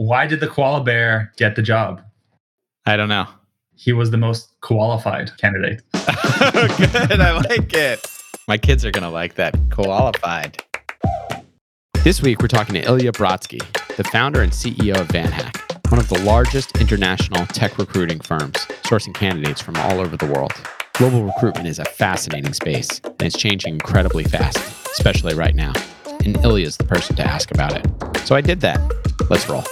Why did the koala bear get the job? I don't know. He was the most qualified candidate. Good, I like it. My kids are going to like that. Qualified. This week, we're talking to Ilya Brotzky, the founder and CEO of VanHack, one of the largest international tech recruiting firms, sourcing candidates from all over the world. Global recruitment is a fascinating space, and it's changing incredibly fast, especially right now. And Ilya is the person to ask about it. So I did that. Let's roll.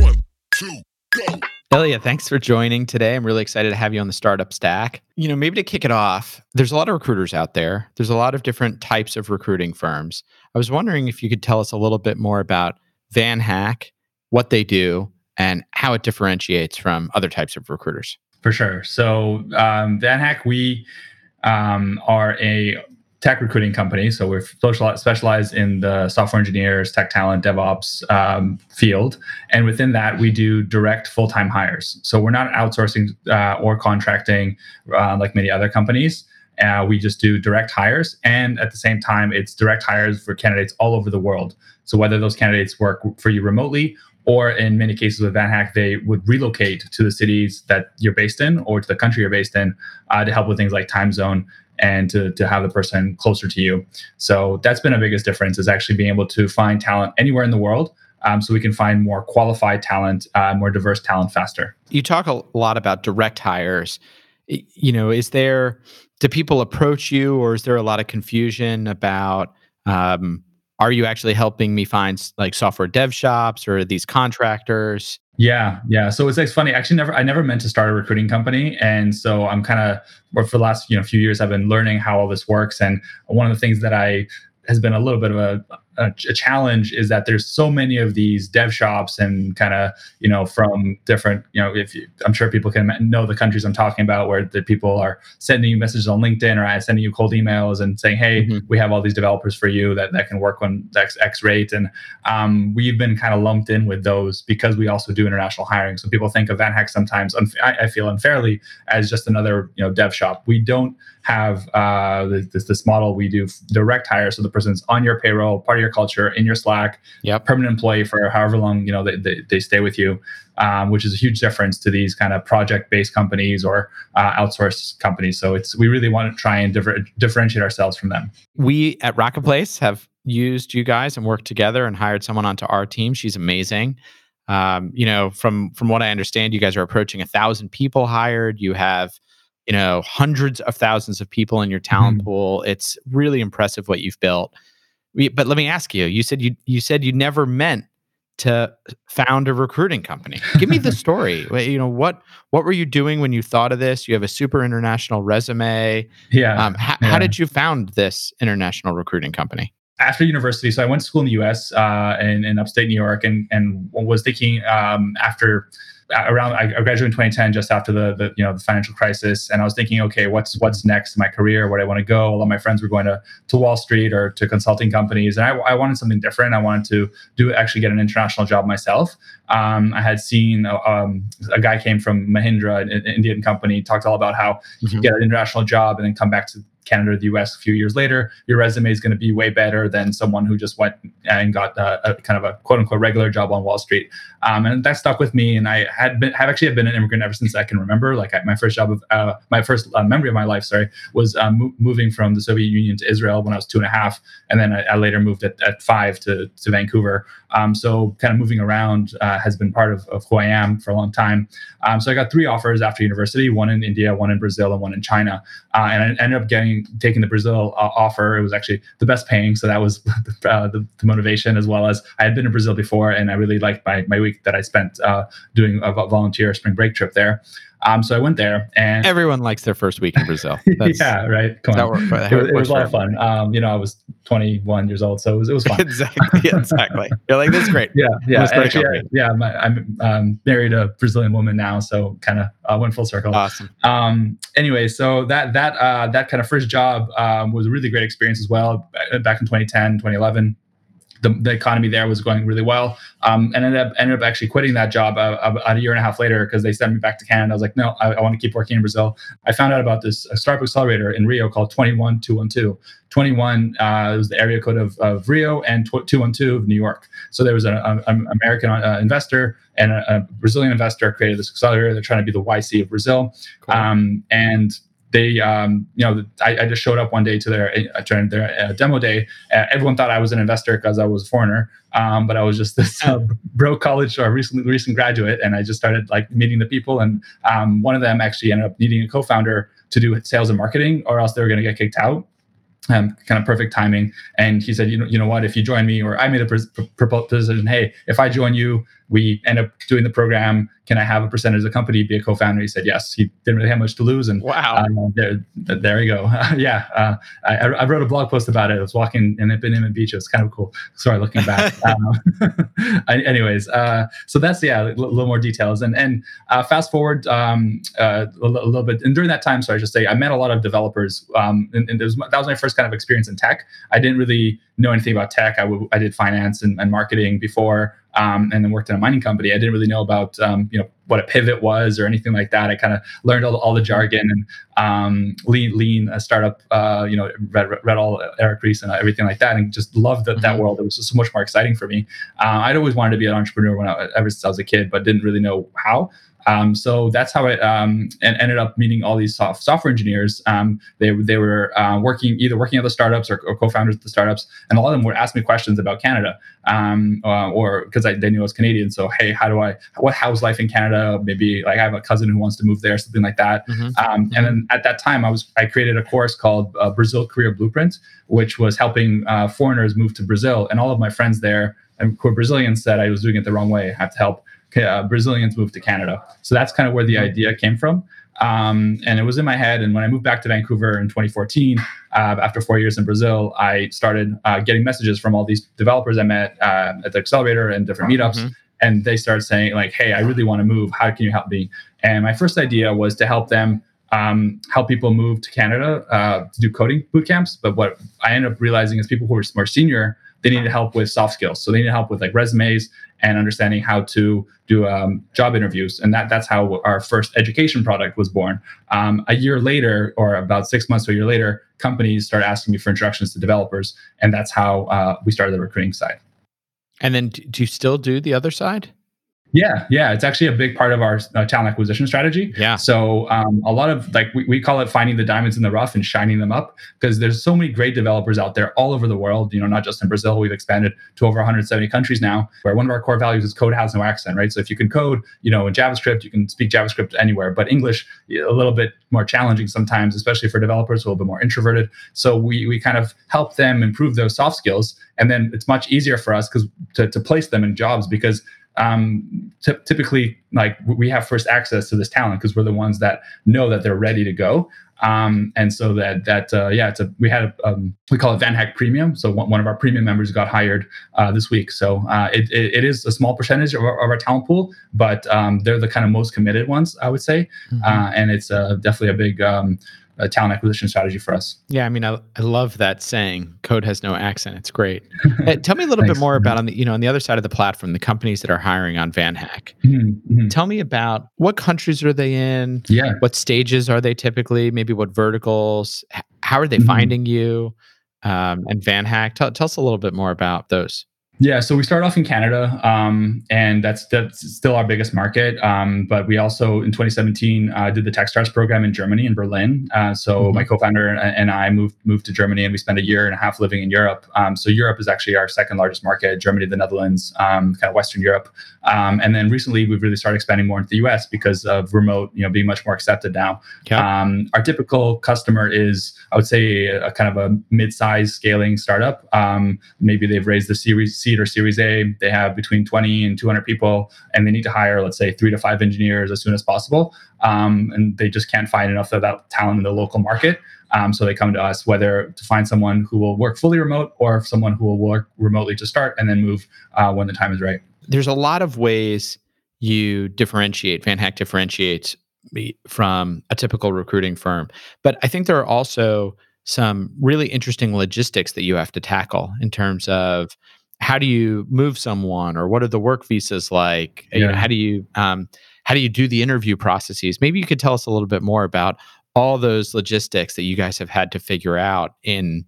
One, two, go. Ilya, thanks for joining today. I'm really excited to have you on the Startup Stack. You know, maybe to kick it off, there's a lot of recruiters out there. There's a lot of different types of recruiting firms. I was wondering if you could tell us a little bit more about VanHack, what they do, and how it differentiates from other types of recruiters. For sure. So VanHack, we are a tech recruiting company. So we're specialized in the software engineers, tech talent, DevOps field. And within that, we do direct full-time hires. So we're not outsourcing or contracting like many other companies. We just do direct hires. And at the same time, it's direct hires for candidates all over the world. So whether those candidates work for you remotely, or in many cases with VanHack, they would relocate to the cities that you're based in or to the country you're based in to help with things like time zone and to have the person closer to you. So that's been our biggest difference, is actually being able to find talent anywhere in the world so we can find more qualified talent, more diverse talent faster. You talk a lot about direct hires. You know, do people approach you, or is there a lot of confusion about are you actually helping me find like software dev shops or these contractors? Yeah. So it's funny. Actually, I never meant to start a recruiting company, and so I'm for the last few years I've been learning how all this works. And one of the things that has been a little bit of a challenge is that there's so many of these dev shops and from different, I'm sure people can know the countries I'm talking about, where the people are sending you messages on LinkedIn or sending you cold emails and saying, hey, we have all these developers for you that can work on X rate. And we've been kind of lumped in with those because we also do international hiring. So people think of VanHack sometimes, I feel unfairly, as just another dev shop. We don't have this model. We do direct hire. So the person's on your payroll, part of your culture, in your Slack, permanent employee for however long they stay with you, which is a huge difference to these kind of project-based companies or outsourced companies. So we really want to try and differentiate ourselves from them. We at Rocketplace have used you guys and worked together and hired someone onto our team. She's amazing. From what I understand, you guys are approaching 1,000 people hired. You have hundreds of thousands of people in your talent pool. It's really impressive what you've built. But let me ask you, you said you never meant to found a recruiting company. Give me the story. What were you doing when you thought of this? You have a super international resume. Yeah. How did you found this international recruiting company? After university, so I went to school in the U.S. in upstate New York, and was thinking I graduated in 2010, just after the financial crisis, and I was thinking, okay, what's next in my career? Where do I want to go? A lot of my friends were going to Wall Street or to consulting companies, and I wanted something different. I wanted to get an international job myself. I had seen a guy came from Mahindra, an Indian company, talked all about how you get an international job and then come back to Canada or the U.S. a few years later, your resume is going to be way better than someone who just went and got a kind of a quote unquote regular job on Wall Street. And that stuck with me. And I have been an immigrant ever since I can remember. Like my first memory of my life, was moving from the Soviet Union to Israel when I was 2.5. And then I later moved at 5 to Vancouver. So kind of moving around has been part of who I am for a long time. So I got 3 offers after university, one in India, one in Brazil, and one in China. And I ended up taking the Brazil offer. It was actually the best paying, so that was the motivation, as well as I had been to Brazil before, and I really liked my week that I spent doing a volunteer spring break trip there. So I went there, and everyone likes their first week in Brazil. That's, yeah, right. Come on. It was a lot of fun. I was 21 years old, so it was fun. Exactly. You're like, this is great. Yeah. Actually, I'm married a Brazilian woman now, so kind of went full circle. Awesome. Anyway, so that kind of first job was a really great experience as well. Back in 2010, 2011. the economy there was going really well, and ended up actually quitting that job about a year and a half later because they sent me back to Canada. I was like, no, I want to keep working in Brazil. I found out about this startup accelerator in Rio called 21212. 21 was the area code of Rio, and 212 of New York. So there was an American investor and a Brazilian investor created this accelerator. They're trying to be the YC of Brazil, cool. And they, I just showed up one day to their demo day. Everyone thought I was an investor because I was a foreigner, but I was just this broke college or recent graduate, and I just started like meeting the people. And one of them actually ended up needing a co-founder to do sales and marketing, or else they were going to get kicked out. Kind of perfect timing. And he said, you know what, if you join me, or I made a proposition, hey, if I join you, we end up doing the program. Can I have a percentage of the company, be a co-founder? He said, yes. He didn't really have much to lose. And wow, there you go. Yeah. I wrote a blog post about it. I was walking in Ipanema Beach. It was kind of cool. Sorry, looking back. Anyways, so that's, yeah, a little more details. And fast forward a little bit. And during that time, so I should say, I met a lot of developers. That was my first kind of experience in tech. I didn't really know anything about tech. I did finance and marketing before. And then worked in a mining company. I didn't really know about what a pivot was or anything like that. I kind of learned all the jargon and lean a startup. Read all Eric Ries and everything like that, and just loved that world. It was just so much more exciting for me. I'd always wanted to be an entrepreneur ever since I was a kid, but didn't really know how. So that's how I ended up meeting all these software engineers. They were working at the startups or co-founders at the startups, and a lot of them would ask me questions about Canada, or because they knew I was Canadian. So hey, how's life in Canada? Maybe like I have a cousin who wants to move there, something like that. And then at that time, I created a course called Brazil Career Blueprint, which was helping foreigners move to Brazil, and all of my friends there and who are Brazilians said I was doing it the wrong way. I have to help Brazilians moved to Canada. So that's kind of where the idea came from. And it was in my head. And when I moved back to Vancouver in 2014, after 4 years in Brazil, I started getting messages from all these developers I met at the accelerator and different meetups. And they started saying like, hey, I really want to move. How can you help me? And my first idea was to help them help people move to Canada to do coding boot camps. But what I ended up realizing is people who were more senior, they needed help with soft skills. So they needed help with like resumes and understanding how to do job interviews. And that's how our first education product was born. A year later, or about 6 months to a year later, companies started asking me for introductions to developers. And that's how we started the recruiting side. And then do you still do the other side? Yeah. It's actually a big part of our talent acquisition strategy. Yeah. So a lot of like, we call it finding the diamonds in the rough and shining them up, because there's so many great developers out there all over the world, not just in Brazil. We've expanded to over 170 countries now, where one of our core values is code has no accent, right? So if you can code, in JavaScript, you can speak JavaScript anywhere, but English, a little bit more challenging sometimes, especially for developers who are a little bit more introverted. So we kind of help them improve those soft skills. And then it's much easier for us because to place them in jobs, because typically like we have first access to this talent because we're the ones that know that they're ready to go. And so we had, we call it VanHack Premium. So one of our premium members got hired this week. So it is a small percentage of our talent pool, but they're the kind of most committed ones, I would say. And it's definitely a big talent acquisition strategy for us. Yeah, I mean, I love that saying, code has no accent. It's great. Tell me a little bit more about on the other side of the platform, the companies that are hiring on VanHack. Tell me about what countries are they in? Yeah. What stages are they typically? Maybe what verticals? How are they finding you? And VanHack, tell us a little bit more about those. Yeah, so we start off in Canada, and that's still our biggest market. But we also, in 2017, did the Techstars program in Germany, in Berlin. So my co-founder and I moved to Germany, and we spent a year and a half living in Europe. So Europe is actually our second largest market, Germany, the Netherlands, kind of Western Europe. And then recently, we've really started expanding more into the US because of remote, being much more accepted now. Yeah. Our typical customer is, I would say, a kind of a mid-size scaling startup. Maybe they've raised the seed or Series A. They have between 20 and 200 people, and they need to hire, let's say, 3 to 5 engineers as soon as possible. And they just can't find enough of that talent in the local market. So they come to us, whether to find someone who will work fully remote or someone who will work remotely to start and then move when the time is right. There's a lot of ways you differentiate. VanHack differentiates from a typical recruiting firm. But I think there are also some really interesting logistics that you have to tackle in terms of how do you move someone, or what are the work visas like? Yeah. You know, how do you do the interview processes? Maybe you could tell us a little bit more about all those logistics that you guys have had to figure out in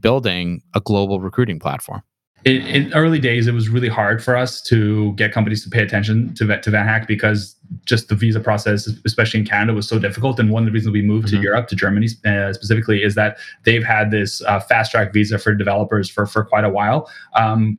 building a global recruiting platform. In early days, it was really hard for us to get companies to pay attention to VanHack because just the visa process, especially in Canada, was so difficult. And one of the reasons we moved to Europe, to Germany specifically, is that they've had this fast-track visa for developers for quite a while.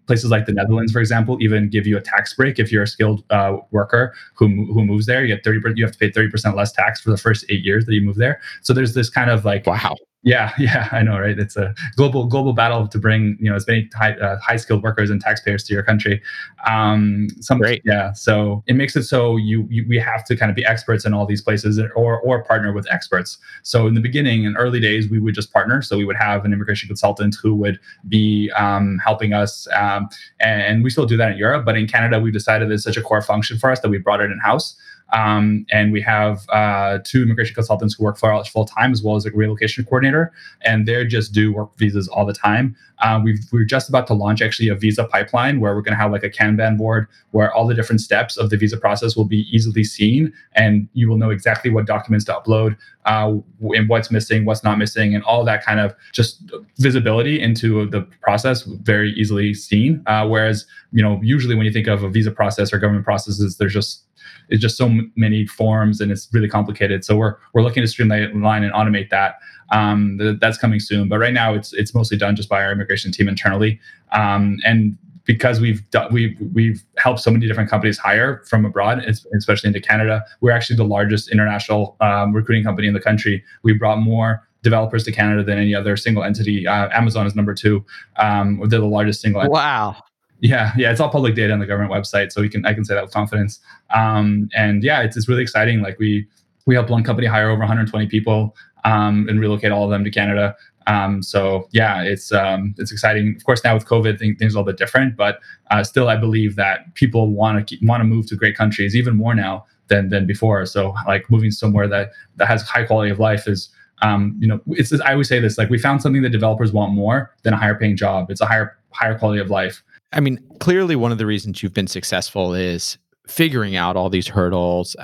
Places like the Netherlands, for example, even give you a tax break if you're a skilled worker who moves there. You get 30%. You have to pay 30% less tax for the first 8 years that you move there. So there's this kind of like... Wow. Yeah, I know, right? It's a global battle to bring, you know, as many high-skilled workers and taxpayers to your country. Great. Yeah, so it makes it so we have to kind of be experts in all these places, or partner with experts. So in the beginning, in early days, we would just partner. So we would have an immigration consultant who would be helping us, and we still do that in Europe. But in Canada, we decided it's such a core function for us that we brought it in-house. And we have two immigration consultants who work for us full time, as well as a relocation coordinator, and they just do work visas all the time. We're just about to launch actually a visa pipeline where we're going to have like a Kanban board where all the different steps of the visa process will be easily seen, and you will know exactly what documents to upload, and what's missing, what's not missing, and all that kind of just visibility into the process, very easily seen. Whereas, you know, usually when you think of a visa process or government processes, it's just so many forms and it's really complicated. So we're looking to streamline and automate that. That's coming soon. But right now it's mostly done just by our immigration team internally. And because we've helped so many different companies hire from abroad, especially into Canada, we're actually the largest international recruiting company in the country. We brought more developers to Canada than any other single entity. Amazon is number 2. They're the largest single entity. Wow. Yeah, it's all public data on the government website, so I can say that with confidence. And yeah, it's really exciting. Like we helped one company hire over 120 people and relocate all of them to Canada. So yeah, it's exciting. Of course, now with COVID, things are a little bit different, but still, I believe that people want to move to great countries even more now than before. So like moving somewhere that has high quality of life is. You know, it's. I always say this: like we found something that developers want more than a higher paying job. It's a higher quality of life. I mean, clearly one of the reasons you've been successful is figuring out all these hurdles,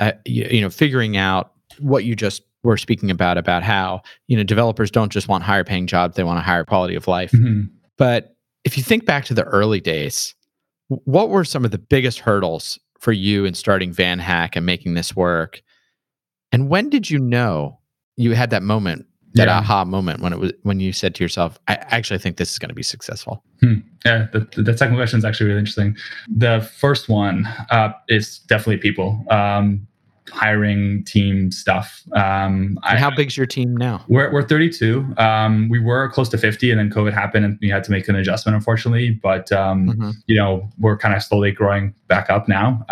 figuring out what you just were speaking about how, you know, developers don't just want higher paying jobs, they want a higher quality of life. Mm-hmm. But if you think back to the early days, what were some of the biggest hurdles for you in starting VanHack and making this work? And when did you know you had that moment? That aha moment when you said to yourself, I actually think this is going to be successful. Yeah, the second question is actually really interesting. The first one is definitely people, hiring, team stuff. And how big's your team now? We're 32. We were close to 50, and then COVID happened, and we had to make an adjustment, unfortunately. But you know, we're kind of slowly growing back up now.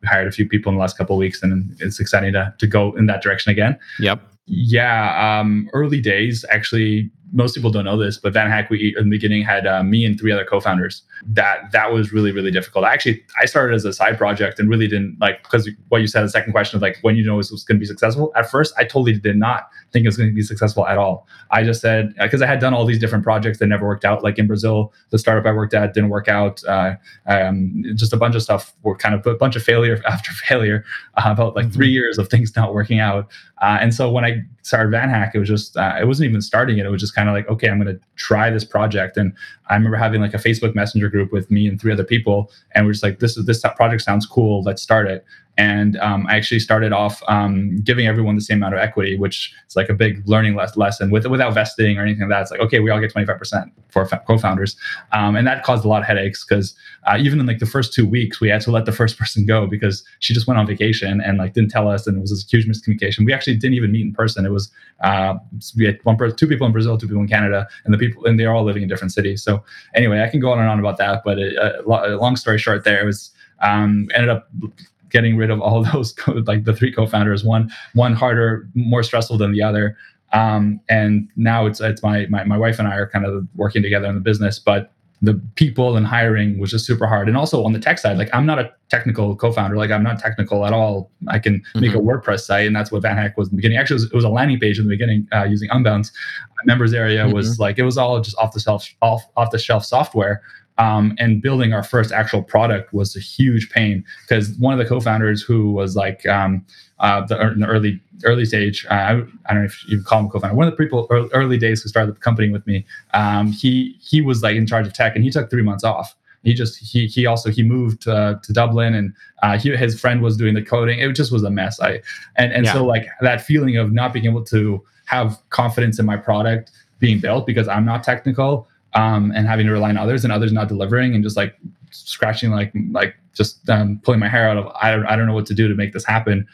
We hired a few people in the last couple of weeks, and it's exciting to go in that direction again. Yep. Yeah, early days, actually, most people don't know this, but VanHack, we in the beginning had me and 3 other co-founders. That was really, really difficult. I started as a side project and really didn't like, because what you said, the second question of like, when you know it's going to be successful. At first, I totally did not think it was going to be successful at all. I just said, because I had done all these different projects that never worked out. Like in Brazil, the startup I worked at didn't work out. Just a bunch of stuff were kind of a bunch of failure after failure, about like 3 years of things not working out. And so when I started VanHack, it was just, I wasn't even starting it. It was just kind of like, okay, I'm going to try this project. And I remember having like a Facebook Messenger group with me and 3 other people. And we're just like, this project sounds cool. Let's start it. And I actually started off giving everyone the same amount of equity, which is like a big learning lesson without vesting or anything like that. It's like, okay, we all get 25% for co-founders. And that caused a lot of headaches because even in like the first 2 weeks, we had to let the first person go because she just went on vacation and like didn't tell us. And it was this huge miscommunication. We actually didn't even meet in person. It was, we had 2 people in Brazil, 2 people in Canada, and they're all living in different cities. So anyway, I can go on and on about that. But long story short there, it was ended up getting rid of all those, like the 3 co-founders, one harder, more stressful than the other. And now it's my wife and I are kind of working together in the business, but the people and hiring was just super hard. And also on the tech side, like I'm not a technical co-founder, like I'm not technical at all. I can make a WordPress site, and that's what VanHack was in the beginning. Actually, it was a landing page in the beginning using Unbounce. Members area was like, it was all just off the shelf software. And building our first actual product was a huge pain, because one of the co-founders, who was like in the early stage, I don't know if you call him co-founder, one of the people early days who started the company with me, he was like in charge of tech, and he took 3 months off. He moved to Dublin, and his friend was doing the coding. It just was a mess. So like that feeling of not being able to have confidence in my product being built because I'm not technical, and having to rely on others and others not delivering, and just like scratching, just pulling my hair out of, I don't know what to do to make this happen,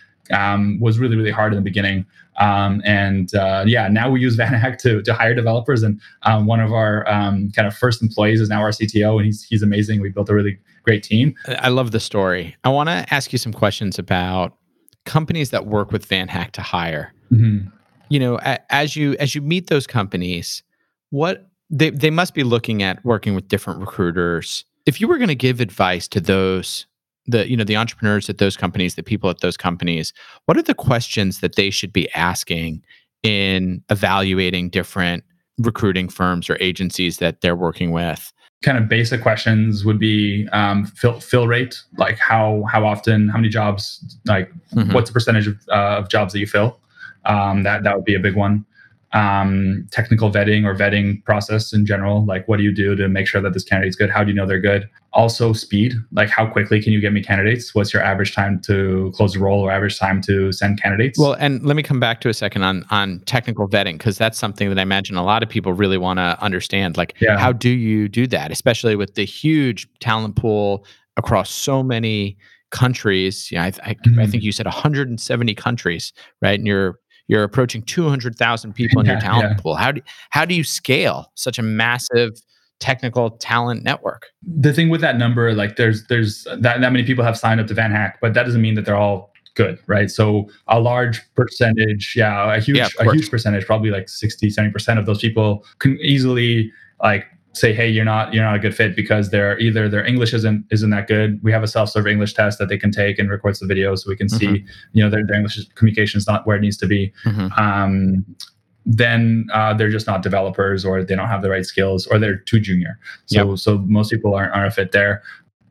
was really, really hard in the beginning. Now we use VanHack to hire developers. And one of our kind of first employees is now our CTO, and he's amazing. We built a really great team. I love the story. I want to ask you some questions about companies that work with VanHack to hire. Mm-hmm. You know, as you meet those companies, what they must be looking at working with different recruiters. If you were going to give advice to those, the entrepreneurs at those companies, the people at those companies, what are the questions that they should be asking in evaluating different recruiting firms or agencies that they're working with? Kind of basic questions would be fill rate, like how often, how many jobs, like mm-hmm. what's the percentage of jobs that you fill? That would be a big one. Technical vetting or vetting process in general. Like, what do you do to make sure that this candidate's good? How do you know they're good? Also speed, like how quickly can you get me candidates? What's your average time to close a role or average time to send candidates? Well, and let me come back to a second on technical vetting, because that's something that I imagine a lot of people really want to understand. Like, how do you do that? Especially with the huge talent pool across so many countries. You know, I think you said 170 countries, right? And You're approaching 200,000 people in your talent pool. How do you scale such a massive technical talent network? The thing with that number, like there's that many people have signed up to VanHack, but that doesn't mean that they're all good, right? So a large percentage, a huge percentage, probably like 60, 70% of those people can easily like say, hey, you're not a good fit, because they're either their English isn't that good. We have a self-serve English test that they can take and records the video, so we can mm-hmm. see, their English communication is not where it needs to be. Mm-hmm. Then they're just not developers, or they don't have the right skills, or they're too junior. So so most people aren't a fit there.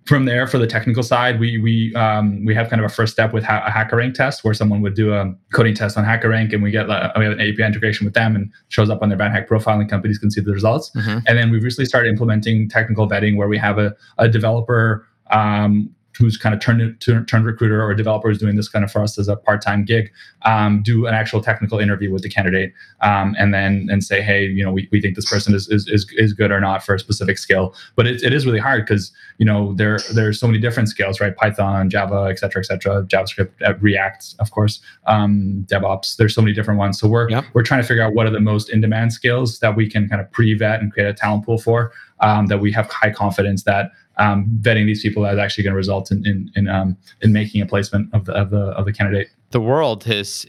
From there, for the technical side, we have kind of a first step with a HackerRank test, where someone would do a coding test on HackerRank, and we have an API integration with them, and shows up on their VanHack profile, and companies can see the results. Mm-hmm. And then we've recently started implementing technical vetting, where we have a developer who's kind of turned recruiter, or a developer who's doing this kind of for us as a part-time gig, do an actual technical interview with the candidate, and say, hey, we think this person is good or not for a specific skill. But it is really hard, because there's so many different skills, right? Python, Java, etc., JavaScript, React, of course, DevOps. There's so many different ones. So we're trying to figure out what are the most in-demand skills that we can kind of pre-vet and create a talent pool for, that we have high confidence that vetting these people is actually going to result in making a placement of the candidate. The world is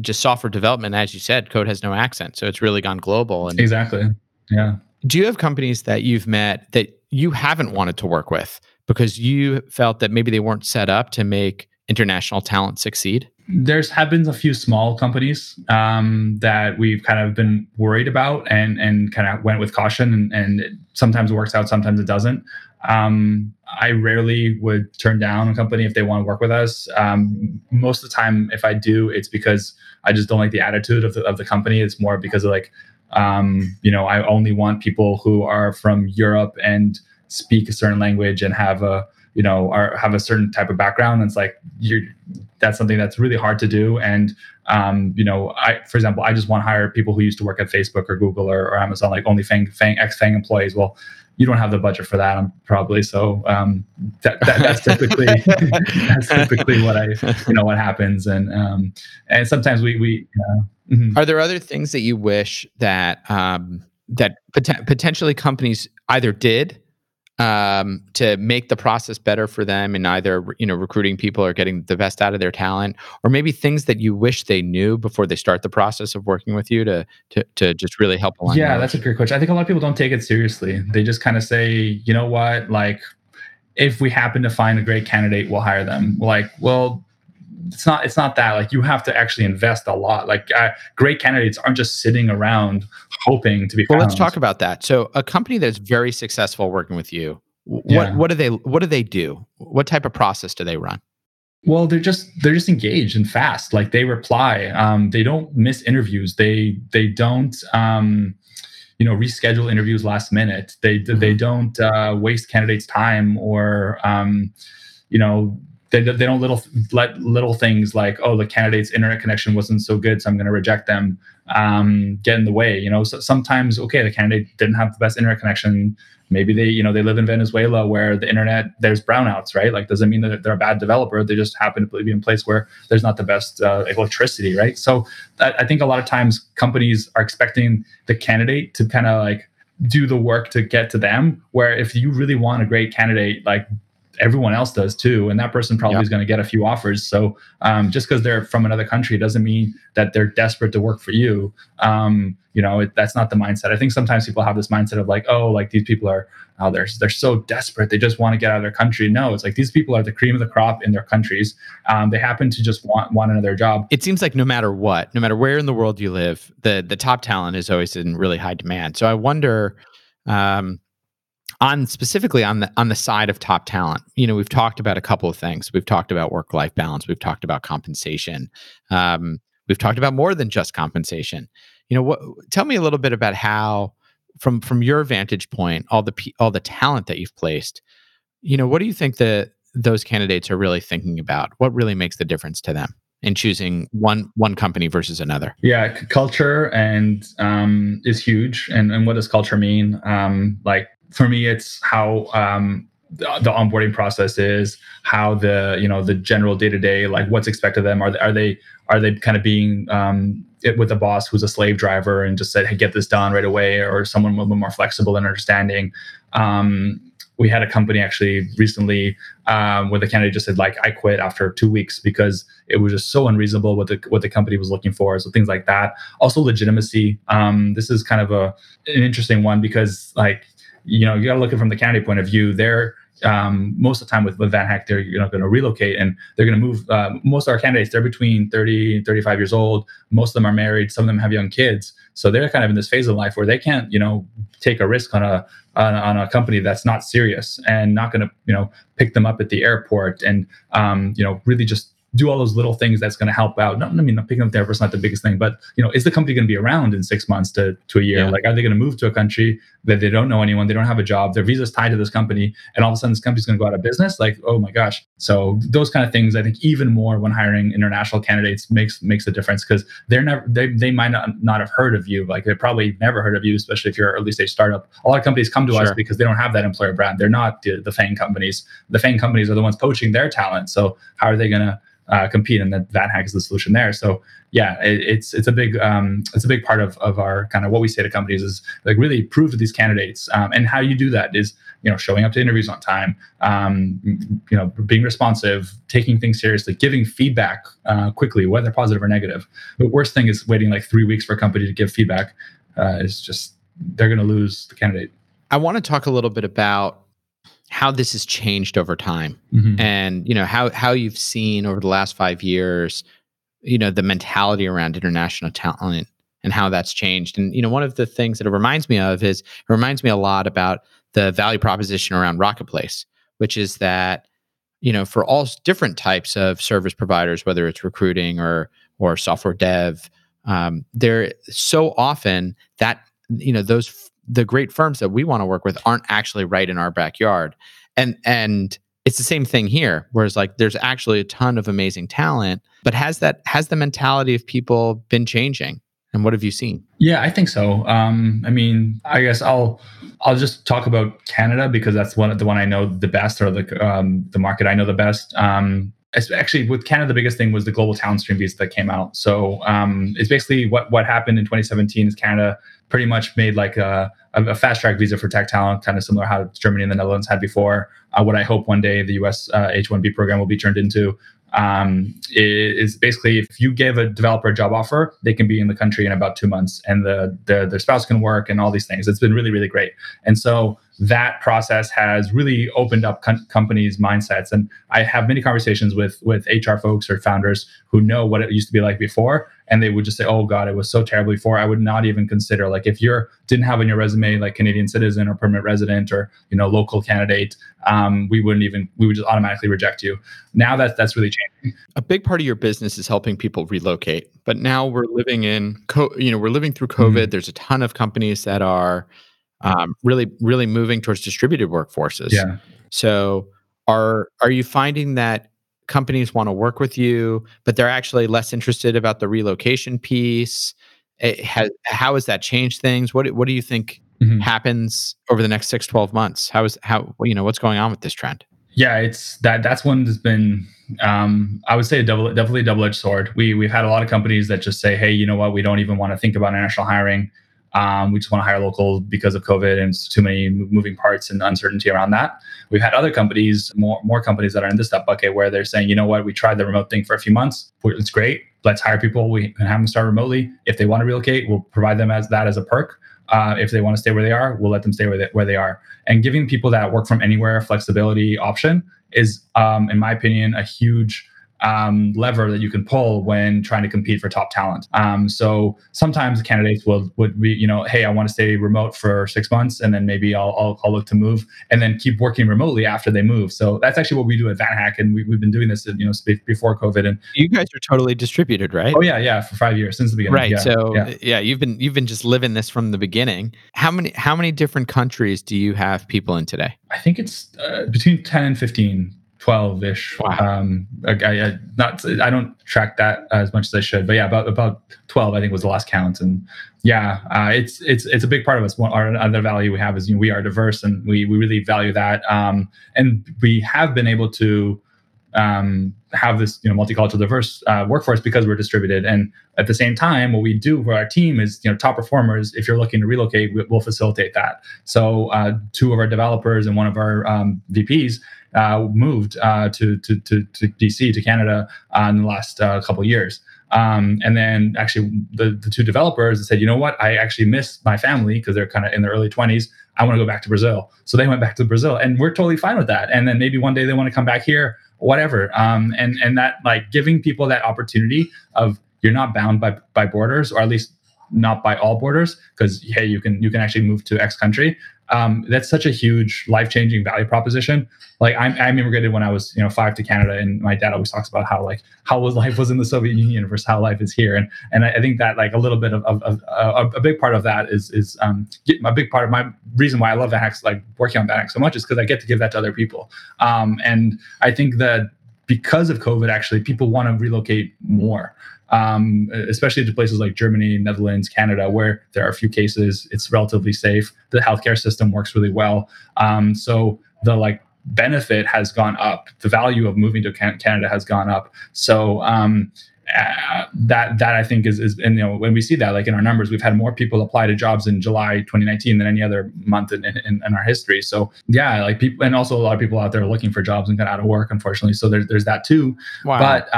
just software development, as you said, code has no accent, so it's really gone global. And exactly, yeah. Do you have companies that you've met that you haven't wanted to work with because you felt that maybe they weren't set up to make international talent succeed? There's have been a few small companies that we've kind of been worried about and kind of went with caution, and it sometimes works out, sometimes it doesn't. I rarely would turn down a company if they want to work with us. Most of the time, if I do, it's because I just don't like the attitude of the company. It's more because of like, I only want people who are from Europe and speak a certain language and have a certain type of background. And it's like, that's something that's really hard to do. And, I just want to hire people who used to work at Facebook or Google or Amazon, like only ex-FAANG employees. Well, you don't have the budget for that, probably. So that's typically what I, what happens. And sometimes we mm-hmm. Are there other things that you wish that, that potentially companies either did to make the process better for them in either, recruiting people or getting the best out of their talent, or maybe things that you wish they knew before they start the process of working with you to just really help align? Yeah, that's a great question. I think a lot of people don't take it seriously. They just kind of say, you know what, like if we happen to find a great candidate, we'll hire them. Like, well, it's not that, like, you have to actually invest a lot. Like, great candidates aren't just sitting around hoping to be found. Well, let's talk about that. So a company that's very successful working with you, what do they do? What type of process do they run? Well, they're just engaged and fast. Like, they reply. They don't miss interviews. They don't reschedule interviews last minute. They don't waste candidates' time, or they don't let little things like, oh, the candidate's internet connection wasn't so good, so I'm going to reject them, get in the way. So sometimes, okay, the candidate didn't have the best internet connection. Maybe they live in Venezuela where the internet, there's brownouts, right? Like, doesn't mean that they're a bad developer. They just happen to be in a place where there's not the best electricity, right? So I think a lot of times companies are expecting the candidate to kind of like do the work to get to them, where if you really want a great candidate, like, everyone else does too, and that person probably is going to get a few offers. So just because they're from another country doesn't mean that they're desperate to work for you. That's not the mindset. I think sometimes people have this mindset of like, oh, like, these people are, oh, they're so desperate, they just want to get out of their country. No, it's like, these people are the cream of the crop in their countries. They happen to just want another job. It seems like no matter what, no matter where in the world you live, the top talent is always in really high demand. So I wonder, specifically on the side of top talent, we've talked about a couple of things. We've talked about work-life balance. We've talked about compensation. We've talked about more than just compensation. Tell me a little bit about how, from your vantage point, all the talent that you've placed, what do you think that those candidates are really thinking about? What really makes the difference to them in choosing one company versus another? Yeah, culture and is huge. And what does culture mean? For me, it's how the onboarding process is, how the general day-to-day, like, what's expected of them. Are they kind of being with a boss who's a slave driver and just said, hey, get this done right away, or someone a little more flexible and understanding? We had a company actually recently where the candidate just said, like, I quit after 2 weeks because it was just so unreasonable what the company was looking for. So things like that. Also legitimacy. This is kind of an interesting one because, like, you got to look at it from the candidate point of view. They're most of the time with VanHack, they're going to relocate and they're going to move. Most of our candidates, they're between 30 and 35 years old. Most of them are married. Some of them have young kids. So they're kind of in this phase of life where they can't, take a risk on a company that's not serious and not going to, pick them up at the airport and, really just do all those little things that's going to help out. Picking up the airport's not the biggest thing, but is the company going to be around in 6 months to a year? Yeah. Like, are they going to move to a country that they don't know anyone? They don't have a job. Their visa's tied to this company, and all of a sudden this company's going to go out of business. Like, oh my gosh! So those kind of things, I think, even more when hiring international candidates makes a difference, because they might not have heard of you. Like, they probably never heard of you, especially if you're an early stage startup. A lot of companies come to us because they don't have that employer brand. They're not the FAANG companies. The FAANG companies are the ones poaching their talent. So how are they going to compete? And VanHack is the solution there. So yeah, it's a big part of our kind of what we say to companies is, like, really prove to these candidates. And how you do that is, showing up to interviews on time, being responsive, taking things seriously, giving feedback quickly, whether positive or negative. The worst thing is waiting like 3 weeks for a company to give feedback. It's just, they're going to lose the candidate. I want to talk a little bit about how this has changed over time, and how you've seen over the last 5 years, the mentality around international talent and how that's changed. And one of the things that it reminds me of is, it reminds me a lot about the value proposition around Rocketplace, which is that for all different types of service providers, whether it's recruiting or software dev, there so often that the great firms that we want to work with aren't actually right in our backyard. And it's the same thing here, whereas, like, there's actually a ton of amazing talent, but has the mentality of people been changing? And what have you seen? Yeah, I think so. I guess I'll just talk about Canada because that's the one I know the best, or the market I know the best. Actually, with Canada, the biggest thing was the Global Talent Stream piece that came out. So it's basically what happened in 2017 is Canada pretty much made like a fast-track visa for tech talent, kind of similar how Germany and the Netherlands had before. What I hope one day the US H1B program will be turned into is basically, if you give a developer a job offer, they can be in the country in about 2 months, and their spouse can work and all these things. It's been really, really great. And so that process has really opened up companies' mindsets. And I have many conversations with HR folks or founders who know what it used to be like before. And they would just say, oh God, it was so terrible before. I would not even consider, like, if you didn't have on your resume, like, Canadian citizen or permanent resident or, you know, local candidate, we would just automatically reject you. Now that's really changing. A big part of your business is helping people relocate, but now we're living we're living through COVID. Mm-hmm. There's a ton of companies that are really, really moving towards distributed workforces. Yeah. So are you finding that companies want to work with you, but they're actually less interested about the relocation piece? How has that changed things? What do you think mm-hmm. happens over the next 6, 12 months? What's going on with this trend? Yeah, it's that's one that's been, I would say, definitely a double-edged sword. We've had a lot of companies that just say, hey, you know what? We don't even want to think about international hiring. We just want to hire local because of COVID and too many moving parts and uncertainty around that. We've had other companies, more companies that are in this stuff bucket, where they're saying, you know what, we tried the remote thing for a few months. It's great. Let's hire people. We can have them start remotely. If they want to relocate, we'll provide them as a perk. If they want to stay where they are, we'll let them stay where they are. And giving people that work from anywhere flexibility option is, in my opinion, a huge lever that you can pull when trying to compete for top talent. So sometimes candidates would be, you know, hey, I want to stay remote for 6 months, and then maybe I'll look to move, and then keep working remotely after they move. So that's actually what we do at VanHack, and we've been doing this, you know, before COVID. And you guys are totally distributed, right? Oh yeah, for 5 years since the beginning. Right. Yeah, so yeah, you've been just living this from the beginning. How many different countries do you have people in today? I think it's between 10 and 15. 12-ish. Wow. I don't track that as much as I should, but yeah, about 12, I think, was the last count. And yeah, it's a big part of us. Another value we have is, you know, we are diverse, and we really value that. And we have been able to have this, you know, multicultural, diverse workforce because we're distributed. And at the same time, what we do for our team is, you know, top performers, if you're looking to relocate, we'll facilitate that. So 2 of our developers and 1 of our VPs moved to DC, to Canada, in the last couple of years. And then actually the 2 developers said, you know what, I actually miss my family because they're kind of in their early 20s. I want to go back to Brazil. So they went back to Brazil, and we're totally fine with that. And then maybe one day they want to come back here, whatever. And that, like, giving people that opportunity of, you're not bound by borders, or at least not by all borders, because, hey, you can actually move to X country. That's such a huge, life-changing value proposition. Like, I immigrated when I was, you know, 5 to Canada, and my dad always talks about how life was in the Soviet Union versus how life is here. And I think that, like, a little bit of a big part of that is a big part of my reason why I love VanHack, like, working on VanHack so much, is because I get to give that to other people. And I think that because of COVID, actually, people want to relocate more. Especially to places like Germany, Netherlands, Canada, where there are few cases, it's relatively safe. The healthcare system works really well. So the, like, benefit has gone up. The value of moving to Canada has gone up. So that I think is, and, you know, when we see that, like, in our numbers, we've had more people apply to jobs in July 2019 than any other month in our history. So yeah, like, people, and also a lot of people out there looking for jobs and got out of work, unfortunately. So there's that too. Wow. But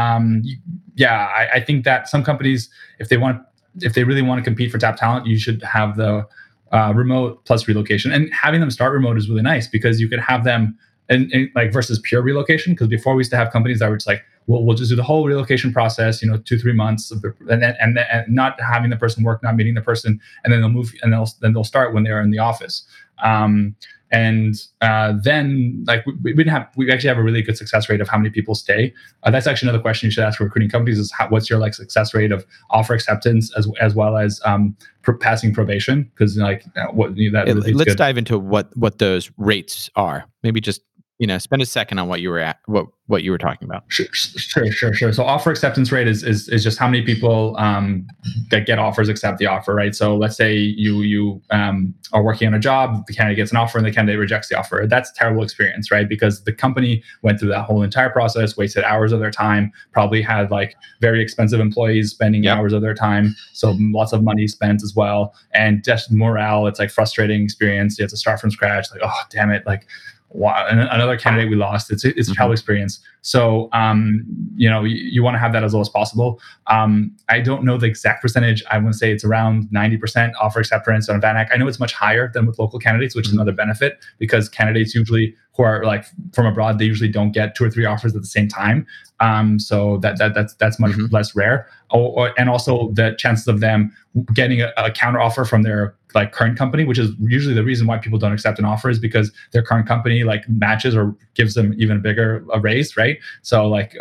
yeah, I think that some companies, if they really want to compete for top talent, you should have the remote plus relocation. And having them start remote is really nice, because you could have them and like, versus pure relocation. Because before, we used to have companies that were just like, we'll just do the whole relocation process, you know, 2-3 months, and not having the person work, not meeting the person, and then they'll move, and they'll start when they're in the office. Then, like, we actually have a really good success rate of how many people stay. That's actually another question you should ask for recruiting companies, is what's your, like, success rate of offer acceptance as well as passing probation? Because, like, let's dive into what those rates are. Maybe just, you know, spend a second on what you were talking about. Sure. So offer acceptance rate is just how many people that get offers accept the offer, right? So let's say you are working on a job, the candidate gets an offer, and the candidate rejects the offer. That's a terrible experience, right? Because the company went through that whole entire process, wasted hours of their time, probably had, like, very expensive employees spending hours of their time, so lots of money spent as well, and just morale. It's, like, frustrating experience. You have to start from scratch. Like, oh damn it, like. another candidate we lost. It's a travel experience. So, you want to have that as low as possible. I don't know the exact percentage. I want to say it's around 90% offer acceptance on VanHack. I know it's much higher than with local candidates, which is another benefit, because candidates usually who are like from abroad, they usually don't get 2 or 3 offers at the same time. So that's much less rare. And also the chances of them getting a counter offer from their like current company, which is usually the reason why people don't accept an offer, is because their current company like matches or gives them even bigger a raise, right? So like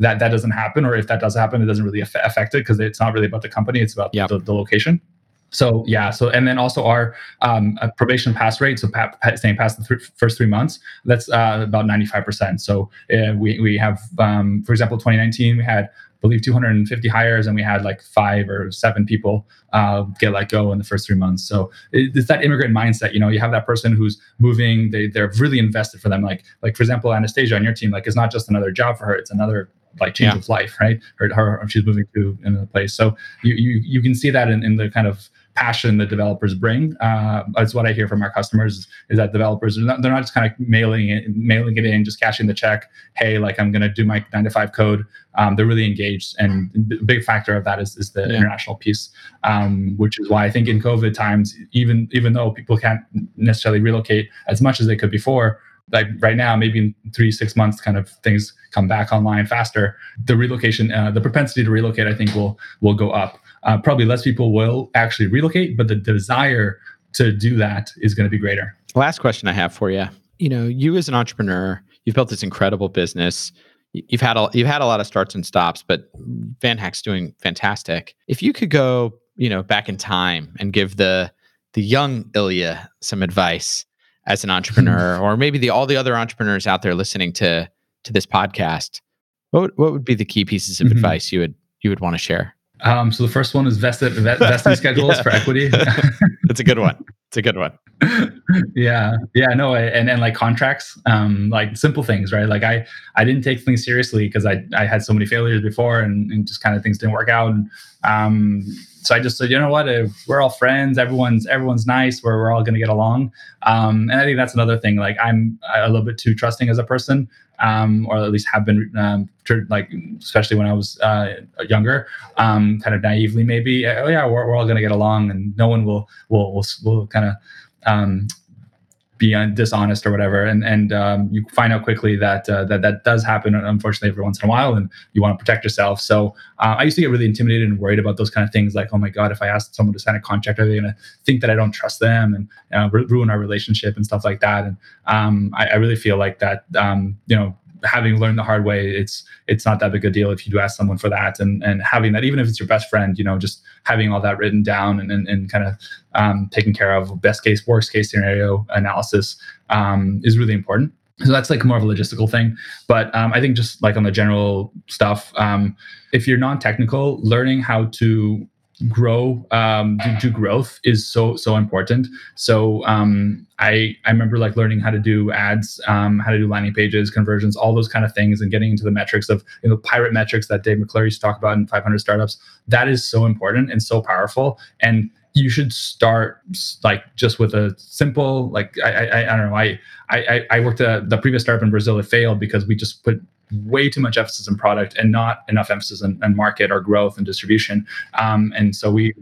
that doesn't happen, or if that does happen, it doesn't really affect it because it's not really about the company, it's about the location. So and then also our probation pass rate, so staying past the first 3 months, that's about 95%. So we have, for example, 2019 we had, I believe, 250 hires, and we had like 5 or 7 people get let go in the first 3 months. So it's that immigrant mindset. You know, you have that person who's moving; they're really invested for them. Like for example, Anastasia on your team, like it's not just another job for her; it's another like change of life, right? Her she's moving to another place. So you can see that in the kind of passion that developers bring. It's what I hear from our customers is that developers they're not just kind of mailing it in, just cashing the check. Hey, like I'm going to do my 9-to-5 code. They're really engaged, and a big factor of that is the international piece, which is why I think in COVID times, even though people can't necessarily relocate as much as they could before, like right now, maybe in 3-6 months, kind of things come back online faster. The relocation, the propensity to relocate, I think will go up. Probably less people will actually relocate, but the desire to do that is going to be greater. Last question I have for you. You know, you as an entrepreneur, you've built this incredible business. You've had a lot of starts and stops, but VanHack's doing fantastic. If you could go, back in time and give the young Ilya some advice as an entrepreneur, or maybe all the other entrepreneurs out there listening to this podcast, what would be the key pieces of advice you would want to share? So the first one is vesting schedules for equity. That's a good one. It's a good one. And like contracts, like simple things, right? Like I didn't take things seriously because I had so many failures before and just kind of things didn't work out. And, so I just said, you know what, we're all friends. Everyone's nice. We're all going to get along. And I think that's another thing. Like I'm a little bit too trusting as a person, or at least have been, like, especially when I was younger, kind of naively maybe, we're all going to get along and no one will kind of be dishonest or whatever. And you find out quickly that does happen, unfortunately, every once in a while, and you want to protect yourself. So I used to get really intimidated and worried about those kind of things. Like, oh my God, if I ask someone to sign a contract, are they going to think that I don't trust them and ruin our relationship and stuff like that? And I really feel like that, having learned the hard way, it's not that big a deal if you do ask someone for that, and having that, even if it's your best friend, just having all that written down and kind of taken care of, best case, worst case scenario analysis is really important. So that's like more of a logistical thing. But I think just like on the general stuff, if you're non-technical, learning how to grow, do growth is so important. So I remember like learning how to do ads, how to do landing pages, conversions, all those kind of things, and getting into the metrics of pirate metrics that Dave McClure used to talk about in 500 Startups. That is so important and so powerful. And you should start like just with a simple, like I don't know. I worked at the previous startup in Brazil. It failed because we just put way too much emphasis on product and not enough emphasis on market or growth and distribution. And so we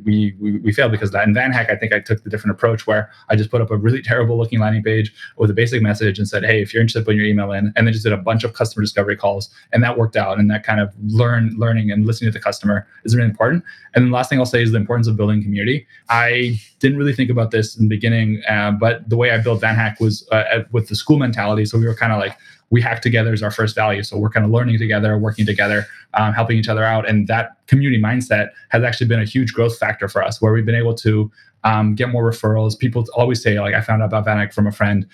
failed because of that. In VanHack, I think I took the different approach where I just put up a really terrible looking landing page with a basic message and said, hey, if you're interested, put your email in, and then just did a bunch of customer discovery calls, and that worked out. And that kind of learning and listening to the customer is really important. And then the last thing I'll say is the importance of building community. I didn't really think about this in the beginning, but the way I built VanHack was with the school mentality. So we were kind of like, we hack together is our first value. So we're kind of learning together, working together, helping each other out. And that community mindset has actually been a huge growth factor for us, where we've been able to get more referrals. People always say, like, I found out about VanHack from a friend.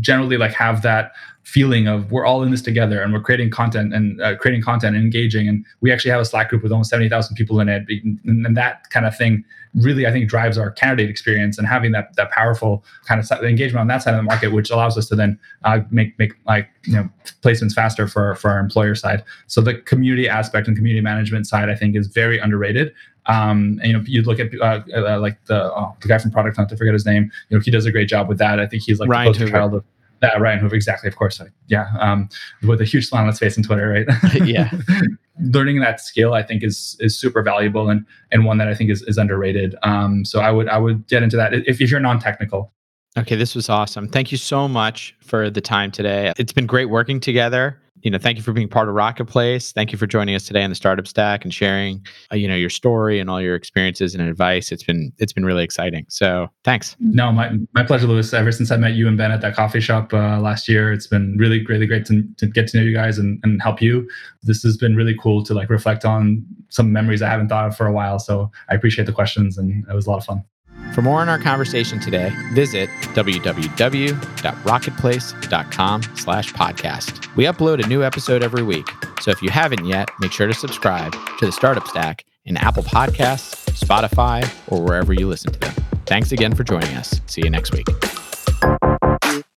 Generally, like, have that feeling of we're all in this together, and we're creating content and engaging. And we actually have a Slack group with almost 70,000 people in it. And that kind of thing really, I think, drives our candidate experience, and having that powerful kind of engagement on that side of the market, which allows us to then make like, placements faster for our employer side. So the community aspect and community management side, I think, is very underrated. And, you look at like the guy from Product Hunt, I forget his name. He does a great job with that. I think he's like Ryan Hoover. Ryan Hoover, exactly. Of course. With a huge smile on his face on Twitter, right? Yeah. Learning that skill, I think, is super valuable and one that I think is underrated. So I would get into that if you're non-technical. Okay. This was awesome. Thank you so much for the time today. It's been great working together. Thank you for being part of Rocketplace. Thank you for joining us today on the Startup Stack and sharing, your story and all your experiences and advice. It's been really exciting. So thanks. No, my pleasure, Louis. Ever since I met you and Ben at that coffee shop last year, it's been really, really great to get to know you guys and help you. This has been really cool to reflect on some memories I haven't thought of for a while. So I appreciate the questions and it was a lot of fun. For more on our conversation today, visit www.rocketplace.com/podcast. We upload a new episode every week, so if you haven't yet, make sure to subscribe to the Startup Stack in Apple Podcasts, Spotify, or wherever you listen to them. Thanks again for joining us. See you next week.